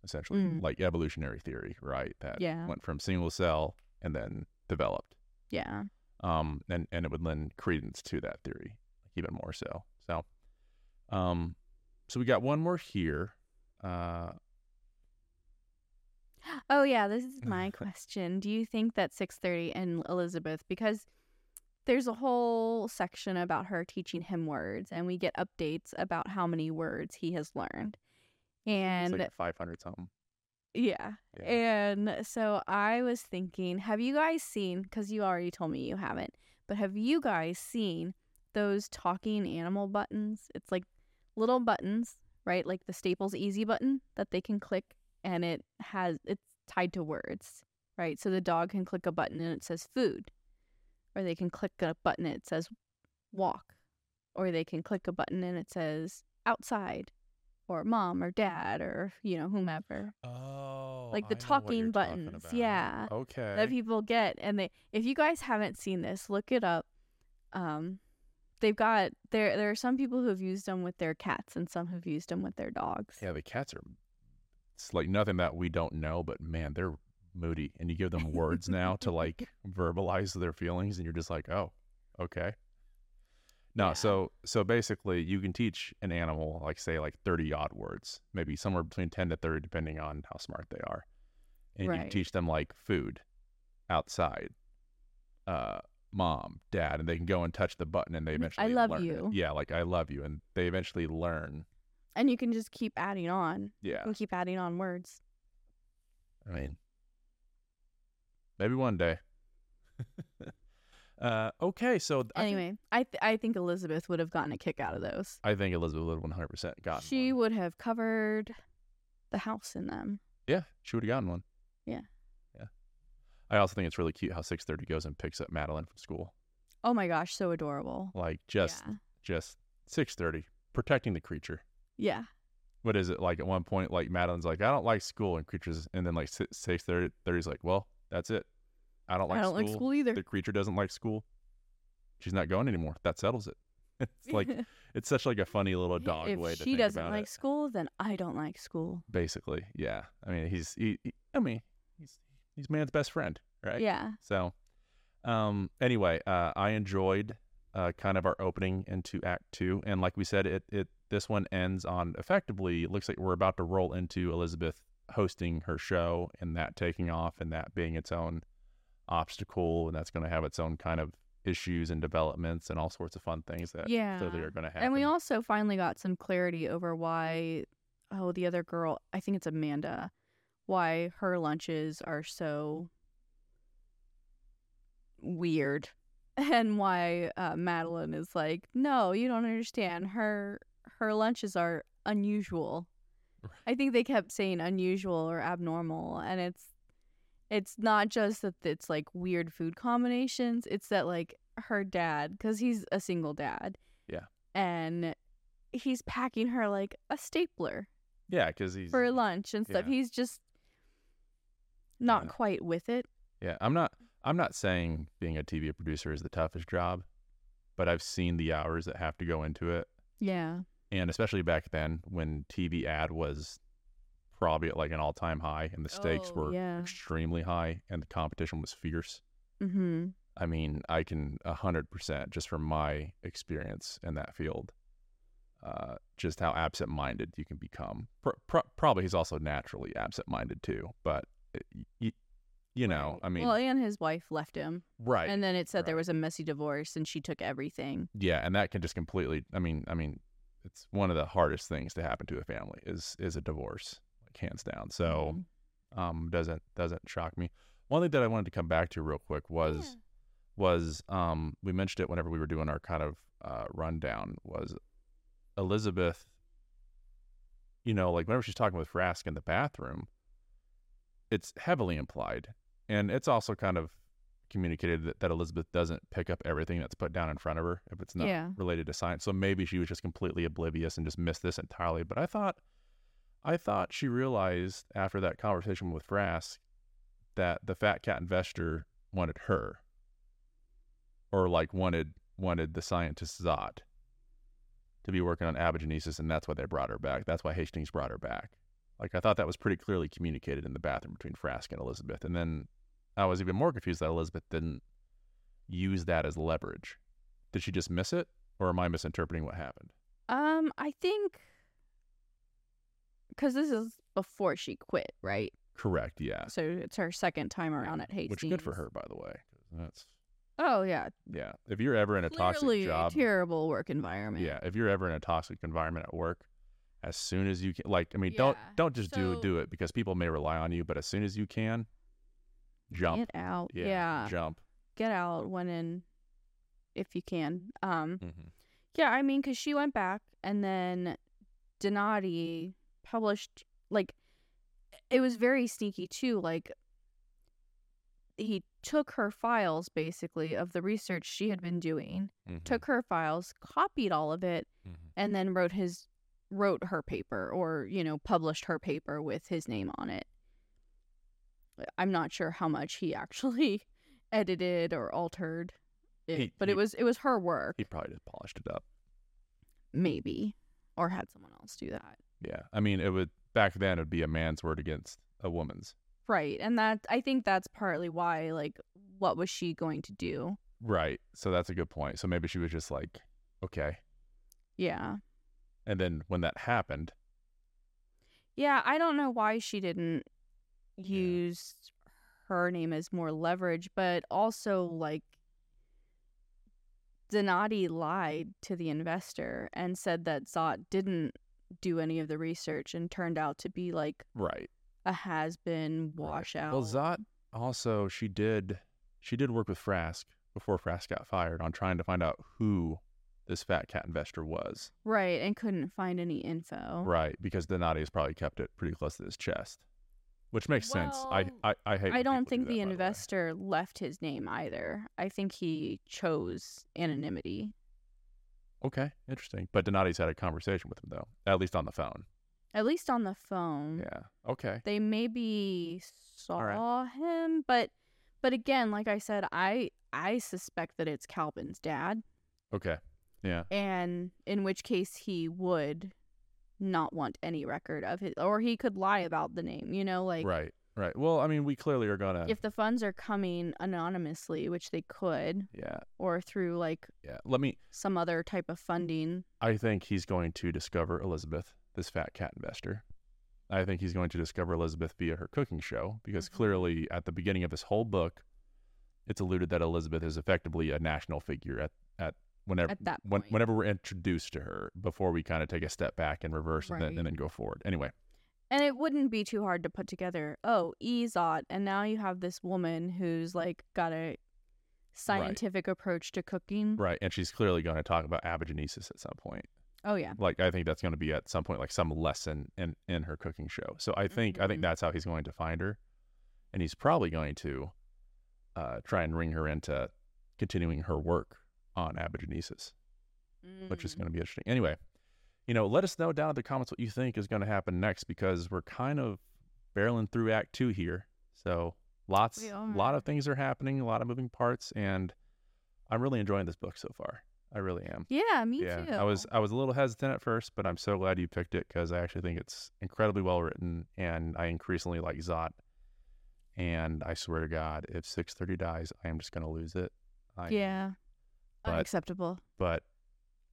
essentially, mm. like evolutionary theory, right? That yeah. went from single cell and then developed. Yeah. Um, and, and it would lend credence to that theory even more so. So, um, so we got one more here. Uh, oh yeah, this is my question. Do you think that six thirty and Elizabeth, because there's a whole section about her teaching him words, and we get updates about how many words he has learned, and it's like five hundred something. Yeah. yeah. And so I was thinking, have you guys seen, because you already told me you haven't, but have you guys seen those talking animal buttons? It's like little buttons, right? Like the Staples Easy button that they can click, and it has, it's tied to words, right? So the dog can click a button and it says food, or they can click a button and it says walk, or they can click a button and it says outside, or mom or dad or, you know, whomever. Oh, like the I talking buttons. Yeah. Okay. That people get. And they, if you guys haven't seen this, look it up. Um, they've got, there There are some people who have used them with their cats and some have used them with their dogs. Yeah, the cats are, it's like nothing that we don't know, but man, they're moody. And you give them words now to like verbalize their feelings, and you're just like, oh, okay. No, yeah. so so basically you can teach an animal, like say like thirty odd words, maybe somewhere between ten to thirty, depending on how smart they are. And right. you can teach them like food, outside, uh, mom, dad, and they can go and touch the button, and they eventually I love learn you. It. Yeah, like I love you, and they eventually learn. And you can just keep adding on. Yeah. And keep adding on words. I mean, maybe one day. uh, okay, so... I anyway, th- I th- I think Elizabeth would have gotten a kick out of those. I think Elizabeth would have one hundred percent gotten She one. Would have covered the house in them. Yeah, she would have gotten one. Yeah. Yeah. I also think it's really cute how six thirty goes and picks up Madeline from school. Oh my gosh, so adorable. Like, just, yeah. just six thirty, protecting the creature. Yeah. What is it like? At one point, like Madeline's like, "I don't like school," and creatures, and then like six thirty's like, "Well, that's it. I don't like. I don't school. like school either. The creature doesn't like school. She's not going anymore. That settles it." It's like it's such like a funny little dog if way to think about it. If she doesn't like school, then I don't like school. Basically, yeah. I mean, he's he, he. I mean, he's he's man's best friend, right? Yeah. So, um. Anyway, uh, I enjoyed uh kind of our opening into Act Two, and like we said, it it. This one ends on effectively, it looks like we're about to roll into Elizabeth hosting her show and that taking off and that being its own obstacle. And that's going to have its own kind of issues and developments and all sorts of fun things that yeah. clearly are going to happen. And we also finally got some clarity over why, oh, the other girl, I think it's Amanda, why her lunches are so weird and why uh, Madeline is like, no, you don't understand her. Her lunches are unusual. Right. I think they kept saying unusual or abnormal, and it's it's not just that it's like weird food combinations. It's that like her dad, because he's a single dad, yeah, and he's packing her like a stapler, yeah, because he's for lunch and stuff. Yeah. He's just not yeah. quite with it. Yeah, I'm not. I'm not saying being a T V producer is the toughest job, but I've seen the hours that have to go into it. Yeah. And especially back then when T V ad was probably at like an all-time high and the stakes oh, were yeah. extremely high and the competition was fierce. Mm-hmm. I mean, I can one hundred percent just from my experience in that field, uh, just how absent-minded you can become. Pro- pro- probably he's also naturally absent-minded too, but you, you know, right. I mean. Well, and his wife left him. Right. And then it said right. there was a messy divorce and she took everything. Yeah. And that can just completely, I mean, I mean, it's one of the hardest things to happen to a family is, is a divorce, like hands down. So, mm-hmm. um, doesn't, doesn't shock me. One thing that I wanted to come back to real quick was, yeah. was, um, we mentioned it whenever we were doing our kind of, uh, rundown was Elizabeth, you know, like whenever she's talking with Rask in the bathroom, it's heavily implied. And it's also kind of communicated that, that Elizabeth doesn't pick up everything that's put down in front of her if it's not yeah. related to science. So maybe she was just completely oblivious and just missed this entirely. But I thought, I thought she realized after that conversation with Rask that the fat cat investor wanted her, or like wanted wanted the scientist Zod to be working on abiogenesis, and that's why they brought her back. That's why Hastings brought her back. Like I thought that was pretty clearly communicated in the bathroom between Rask and Elizabeth, and then. I was even more confused that Elizabeth didn't use that as leverage. Did she just miss it, or am I misinterpreting what happened? Um, I think because this is before she quit, right? Correct. Yeah. So it's her second time around at Hastings, which good for her, by the way. That's oh yeah, yeah. If you're ever in a Clearly toxic job, terrible work environment. Yeah. If you're ever in a toxic environment at work, as soon as you can, like, I mean, yeah. don't don't just so... do do it because people may rely on you, but as soon as you can. Jump. Get out. Yeah, yeah. Jump. Get out when in, if you can. Um, mm-hmm. Yeah, I mean, because she went back and then Donati published, like, it was very sneaky too. Like, he took her files, basically, of the research she had been doing, mm-hmm. took her files, copied all of it, mm-hmm. and then wrote his, wrote her paper or, you know, published her paper with his name on it. I'm not sure how much he actually edited or altered it, he, but he, it was it was her work. He probably just polished it up. Maybe. Or had someone else do that. Yeah. I mean, it would back then it would be a man's word against a woman's. Right. And that I think that's partly why, like, what was she going to do? Right. So that's a good point. So maybe she was just like, okay. Yeah. And then when that happened. Yeah, I don't know why she didn't used yeah. her name as more leverage, but also like Donati lied to the investor and said that Zott didn't do any of the research and turned out to be like right. a has-been washout. Right. Well, Zott also, she did she did work with Frask before Frask got fired on trying to find out who this fat cat investor was. Right, and couldn't find any info. Right, because Donati has probably kept it pretty close to his chest. Which makes well, sense. I, I, I hate I don't think do that, the investor the left his name either. I think he chose anonymity. Okay, interesting. But Donati's had a conversation with him, though, at least on the phone. At least on the phone. Yeah, okay. They maybe saw right. him, but but again, like I said, I I suspect that it's Calvin's dad. Okay, yeah. And in which case he would not want any record of his, or he could lie about the name, you know, like right right well I mean, we clearly are gonna, if the funds are coming anonymously, which they could, yeah, or through like yeah let me some other type of funding. I think he's going to discover Elizabeth, this fat cat investor. I think he's going to discover Elizabeth via her cooking show, because mm-hmm. clearly at the beginning of this whole book it's alluded that Elizabeth is effectively a national figure at at Whenever, At that point. When, whenever we're introduced to her, before we kind of take a step back and reverse right. and, then, and then go forward. Anyway. And it wouldn't be too hard to put together, oh, Zott, and now you have this woman who's like got a scientific right. approach to cooking. Right. And she's clearly going to talk about abiogenesis at some point. Oh, yeah. Like, I think that's going to be at some point, like some lesson in, in her cooking show. So I think, mm-hmm. I think that's how he's going to find her. And he's probably going to uh, try and ring her into continuing her work on abiogenesis, mm. which is going to be interesting. Anyway, you know, let us know down in the comments what you think is going to happen next, because we're kind of barreling through Act Two here. So lots, a lot of things are happening, a lot of moving parts, and I'm really enjoying this book so far. I really am. Yeah, me yeah, too. I was I was a little hesitant at first, but I'm so glad you picked it, because I actually think it's incredibly well written, and I increasingly like Zott. And I swear to God, if six thirty dies, I am just going to lose it. I yeah. Am. But, unacceptable. But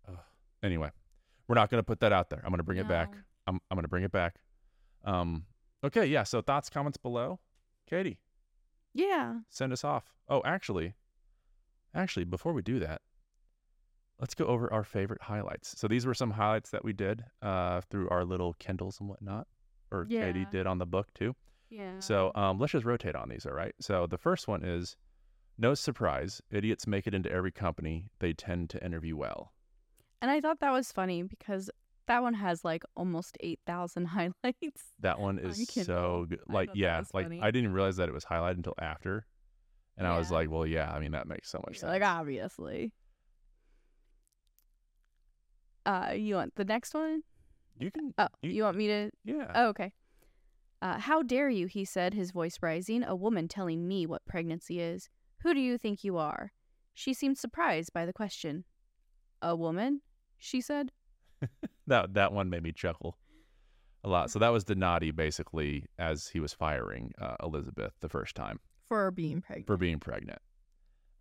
uh, anyway, we're not going to put that out there. I'm going to bring no. it back. I'm I'm going to bring it back. Um. Okay. Yeah. So thoughts, comments below. Katy. Yeah. Send us off. Oh, actually, actually, before we do that, let's go over our favorite highlights. So these were some highlights that we did uh, through our little Kindles and whatnot, or yeah. Katy did on the book too. Yeah. So um, let's just rotate on these. All right. So the first one is, no surprise, idiots make it into every company. They tend to interview well. And I thought that was funny, because that one has like almost eight thousand highlights. That one is so good. Like, yeah, like funny. I didn't realize that it was highlighted until after. And yeah. I was like, well, yeah, I mean, that makes so much You're sense. Like, obviously. Uh, you want the next one? You can. Oh, you, you want me to? Yeah. Oh, okay. Uh, how dare you, he said, his voice rising, a woman telling me what pregnancy is. Who do you think you are? She seemed surprised by the question. A woman, she said. that that one made me chuckle a lot. So that was Donati, basically, as he was firing uh, Elizabeth the first time. For being pregnant. For being pregnant.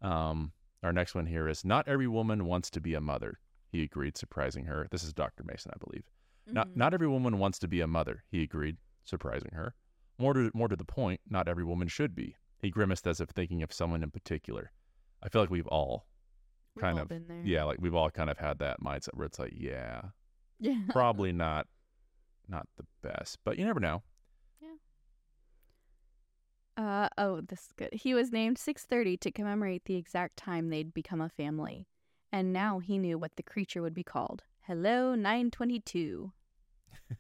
Um, our next one here is, not every woman wants to be a mother, he agreed, surprising her. This is Doctor Mason, I believe. Mm-hmm. Not not every woman wants to be a mother, he agreed, surprising her. More to, more to the point, not every woman should be. He grimaced as if thinking of someone in particular. I feel like we've all we've kind all of, been there. yeah, like we've all kind of had that mindset where it's like, yeah, yeah, probably not, not the best, but you never know. Yeah. Uh oh, this is good. He was named six thirty to commemorate the exact time they'd become a family, and now he knew what the creature would be called. Hello, nine twenty-two.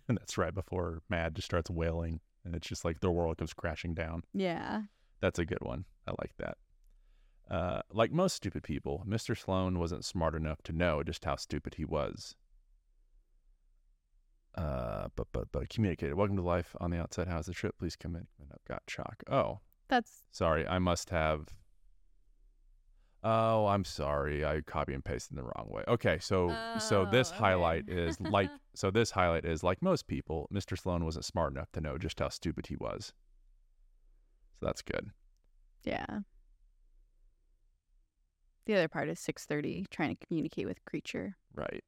And that's right before Mad just starts wailing, and it's just like the world comes crashing down. Yeah. That's a good one. I like that. Uh, like most stupid people, Mister Sloan wasn't smart enough to know just how stupid he was. Uh, but but but communicated. Welcome to life on the outside. How's the trip? Please come in. I've got chalk. Oh, that's sorry. I must have. Oh, I'm sorry. I copy and pasted in the wrong way. Okay, so oh, so this okay. highlight is like so this highlight is like most people, Mister Sloan wasn't smart enough to know just how stupid he was. So that's good. Yeah. The other part is six thirty, trying to communicate with creature. Right.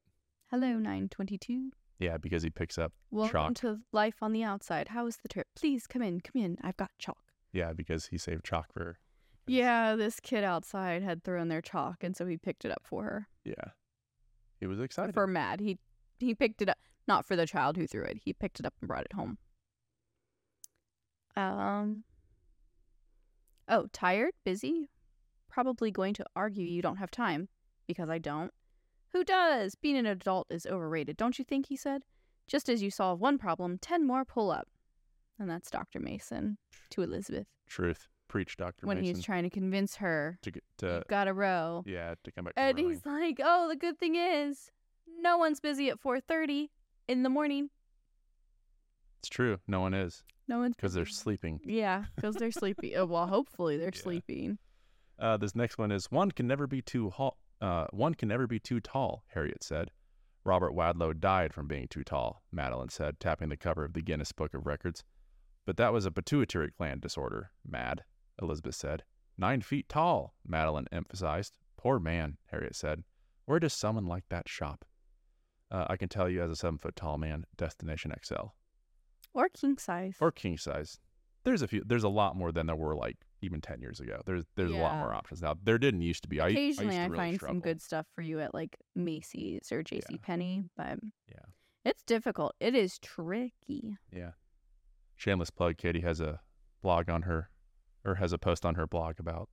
Hello, nine twenty-two. Yeah, because he picks up Welcome chalk. Welcome to life on the outside. How is the trip? Please come in, come in. I've got chalk. Yeah, because he saved chalk for Yeah, this kid outside had thrown their chalk, and so he picked it up for her. Yeah. He was excited. For Mad. He he picked it up. Not for the child who threw it. He picked it up and brought it home. Um. Oh, tired? Busy? Probably going to argue you don't have time. Because I don't. Who does? Being an adult is overrated, don't you think? He said. Just as you solve one problem, ten more pull up. And that's Doctor Mason to Elizabeth. Truth. Preach, Doctor When Mason. When he's trying to convince her to get to, you've got a row. Yeah, to come back to and rowing. He's like, oh, the good thing is no one's busy at four thirty in the morning. It's true. No one is. No one's Because they're sleeping. Yeah, because they're sleepy. Oh, well, hopefully they're yeah. sleeping. Uh, this next one is, one can never be too hot. Uh, one can never be too tall, Harriet said. Robert Wadlow died from being too tall, Madeline said, tapping the cover of the Guinness Book of Records. But that was a pituitary gland disorder, Mad, Elizabeth said. Nine feet tall, Madeline emphasized. Poor man, Harriet said. Where does someone like that shop? Uh, I can tell you as a seven-foot-tall man, Destination X L. Or king size. Or king size. There's a few. There's a lot more than there were, like, even ten years ago. There's there's yeah. a lot more options now. There didn't used to be. I, Occasionally I, used to I really find struggle. Some good stuff for you at like Macy's or JCPenney, yeah. but yeah. it's difficult. It is tricky. Yeah. Shameless plug, Katy has a blog on her, or has a post on her blog about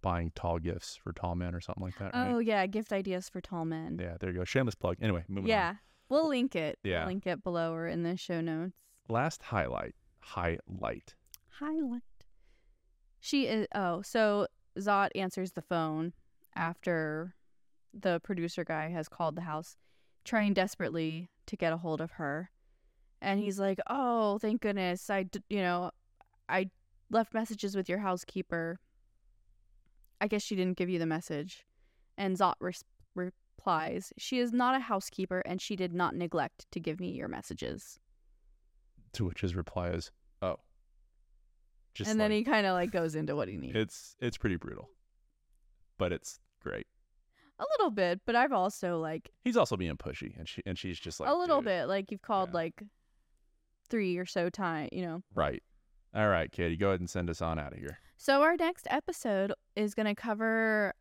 buying tall gifts for tall men or something like that. Right? Oh, yeah. Gift ideas for tall men. Yeah, there you go. Shameless plug. Anyway, moving yeah. on. Yeah. We'll link it. Yeah. We'll link it below or in the show notes. Last highlight. Highlight. Highlight. She is, oh, so Zod answers the phone after the producer guy has called the house, trying desperately to get a hold of her. And he's like, oh, thank goodness, I, you know, I left messages with your housekeeper. I guess she didn't give you the message. And Zod re- replies, she is not a housekeeper, and she did not neglect to give me your messages. To which his reply is, oh. Just and like, then he kind of like goes into what he needs. It's it's pretty brutal, but it's great. A little bit, but I've also like he's also being pushy, and she and she's just like a little Dude. bit like you've called yeah. like three or so time, you know. Right. All right, Katy, go ahead and send us on out of here. So our next episode is going to cover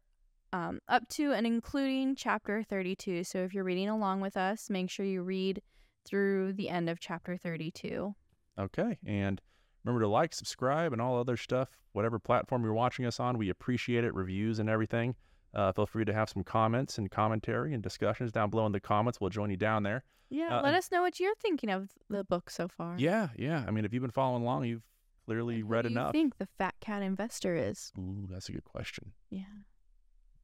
um, up to and including chapter thirty-two. So if you're reading along with us, make sure you read through the end of chapter thirty-two. Okay, and. Remember to like, subscribe, and all other stuff, whatever platform you're watching us on. We appreciate it, reviews and everything. Uh, feel free to have some comments and commentary and discussions down below in the comments. We'll join you down there. Yeah, uh, let and, us know what you're thinking of the book so far. Yeah, yeah. I mean, if you've been following along, you've clearly read enough. What do you think the Fat Cat Investor is? Ooh, that's a good question. Yeah.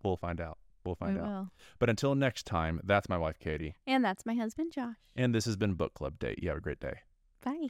We'll find out. We'll find we out. Will. But until next time, that's my wife, Katy. And that's my husband, Josh. And this has been Book Club Date. You have a great day. Bye.